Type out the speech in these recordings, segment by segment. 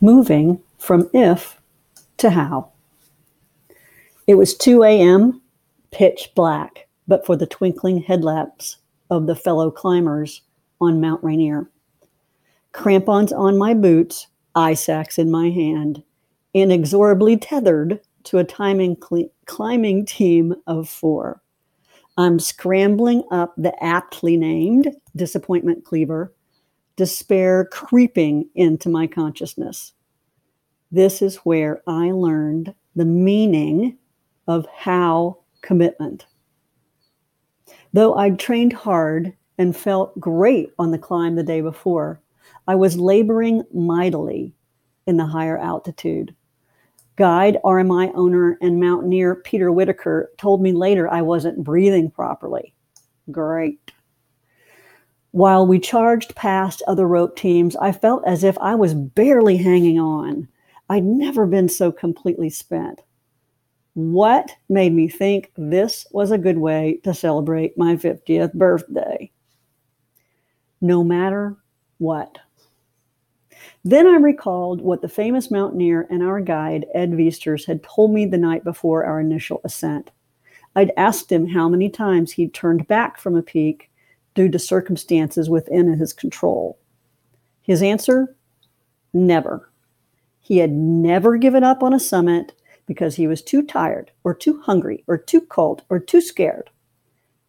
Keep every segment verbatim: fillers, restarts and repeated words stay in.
moving from if to how. It was two a.m., pitch black, but for the twinkling headlamps of the fellow climbers on Mount Rainier. Crampons on my boots, eye sacks in my hand, inexorably tethered to a timing cle- climbing team of four. I'm scrambling up the aptly named Disappointment Cleaver, despair creeping into my consciousness. This is where I learned the meaning of how commitment. Though I'd trained hard and felt great on the climb the day before, I was laboring mightily in the higher altitude. Guide, R M I owner, and mountaineer Peter Whitaker told me later I wasn't breathing properly. Great. While we charged past other rope teams, I felt as if I was barely hanging on. I'd never been so completely spent. What made me think this was a good way to celebrate my fiftieth birthday? No matter what. Then I recalled what the famous mountaineer and our guide, Ed Viesters, had told me the night before our initial ascent. I'd asked him how many times he'd turned back from a peak due to circumstances within his control. His answer? Never. He had never given up on a summit because he was too tired or too hungry or too cold or too scared.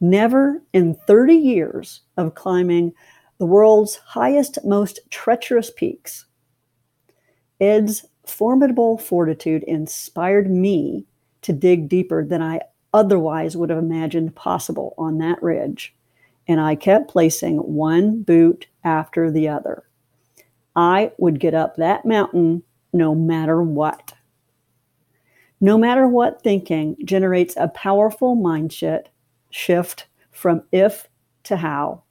Never in thirty years of climbing the world's highest, most treacherous peaks. Ed's formidable fortitude inspired me to dig deeper than I otherwise would have imagined possible on that ridge, and I kept placing one boot after the other. I would get up that mountain no matter what. No matter what thinking generates a powerful mind shift from if to how.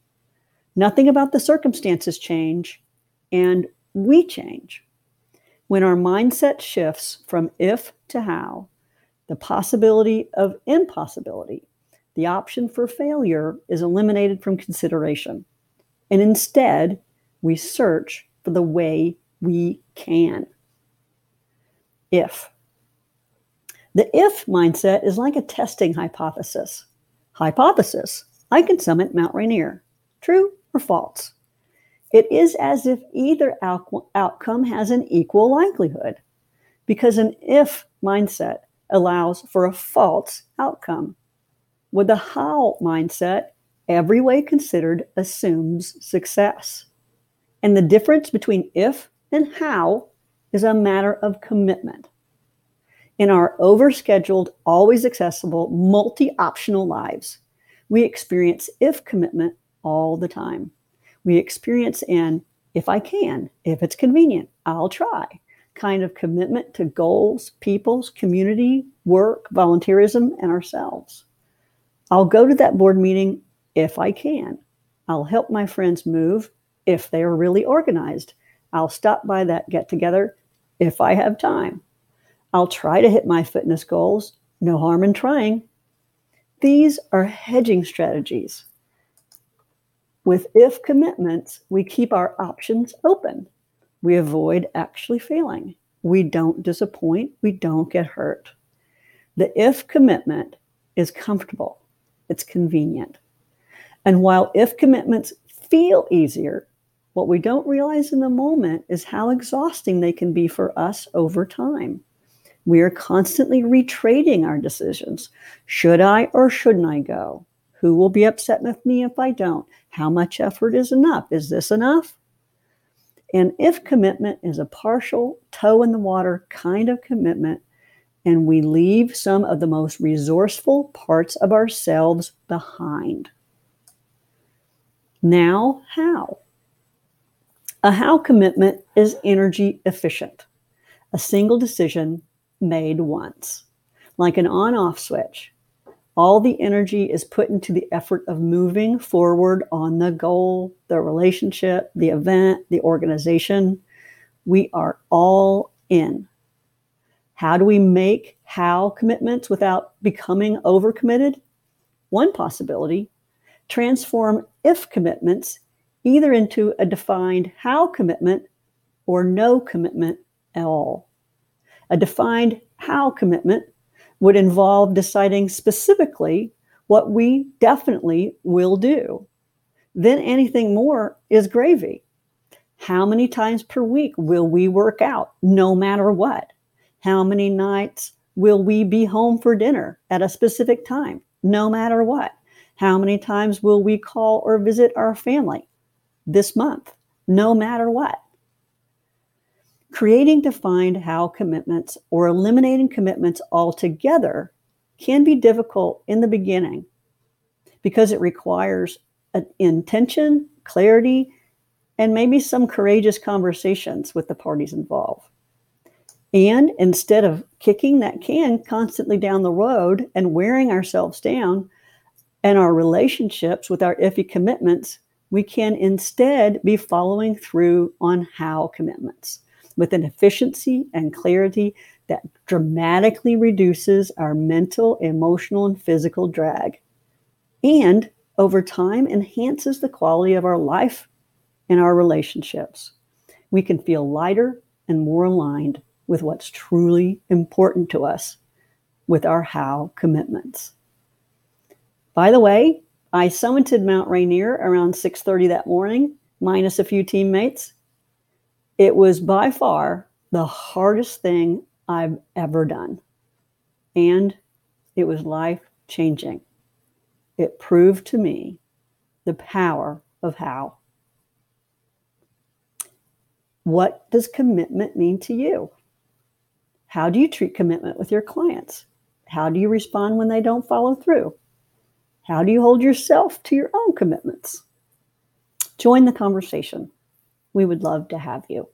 Nothing about the circumstances change, and we change. When our mindset shifts from if to how, the possibility of impossibility, the option for failure, is eliminated from consideration. And instead, we search for the way we can. If. The if mindset is like a testing hypothesis. Hypothesis, I can summit Mount Rainier. True or false? It is as if either out- outcome has an equal likelihood, because an if mindset allows for a false outcome. With a how mindset, every way considered assumes success. And the difference between if and how is a matter of commitment. In our overscheduled, always accessible, multi-optional lives, we experience if commitment all the time. We experience an if I can, if it's convenient, I'll try kind of commitment to goals, peoples, community, work, volunteerism, and ourselves. I'll go to that board meeting if I can. I'll help my friends move if they are really organized. I'll stop by that get-together if I have time. I'll try to hit my fitness goals. No harm in trying. These are hedging strategies. With if commitments, we keep our options open. We avoid actually failing. We don't disappoint. We don't get hurt. The if commitment is comfortable. It's convenient. And while if commitments feel easier, what we don't realize in the moment is how exhausting they can be for us over time. We are constantly retrading our decisions. Should I or shouldn't I go? Who will be upset with me if I don't? How much effort is enough? Is this enough? And if commitment is a partial, toe in the water kind of commitment, and we leave some of the most resourceful parts of ourselves behind. Now, how? A how commitment is energy efficient. A single decision made once, like an on-off switch. All the energy is put into the effort of moving forward on the goal, the relationship, the event, the organization. We are all in. How do we make how commitments without becoming overcommitted? One possibility, transform if commitments either into a defined how commitment or no commitment at all. A defined how commitment would involve deciding specifically what we definitely will do. Then anything more is gravy. How many times per week will we work out, no matter what? How many nights will we be home for dinner at a specific time, no matter what? How many times will we call or visit our family this month, no matter what? Creating defined how commitments or eliminating commitments altogether can be difficult in the beginning because it requires an intention, clarity, and maybe some courageous conversations with the parties involved. And instead of kicking that can constantly down the road and wearing ourselves down and our relationships with our iffy commitments, we can instead be following through on how commitments with an efficiency and clarity that dramatically reduces our mental, emotional, and physical drag, and over time enhances the quality of our life and our relationships. We can feel lighter and more aligned with what's truly important to us with our how commitments. By the way, I summited Mount Rainier around six thirty that morning, minus a few teammates. It was by far the hardest thing I've ever done. And it was life-changing. It proved to me the power of how. What does commitment mean to you? How do you treat commitment with your clients? How do you respond when they don't follow through? How do you hold yourself to your own commitments? Join the conversation. We would love to have you.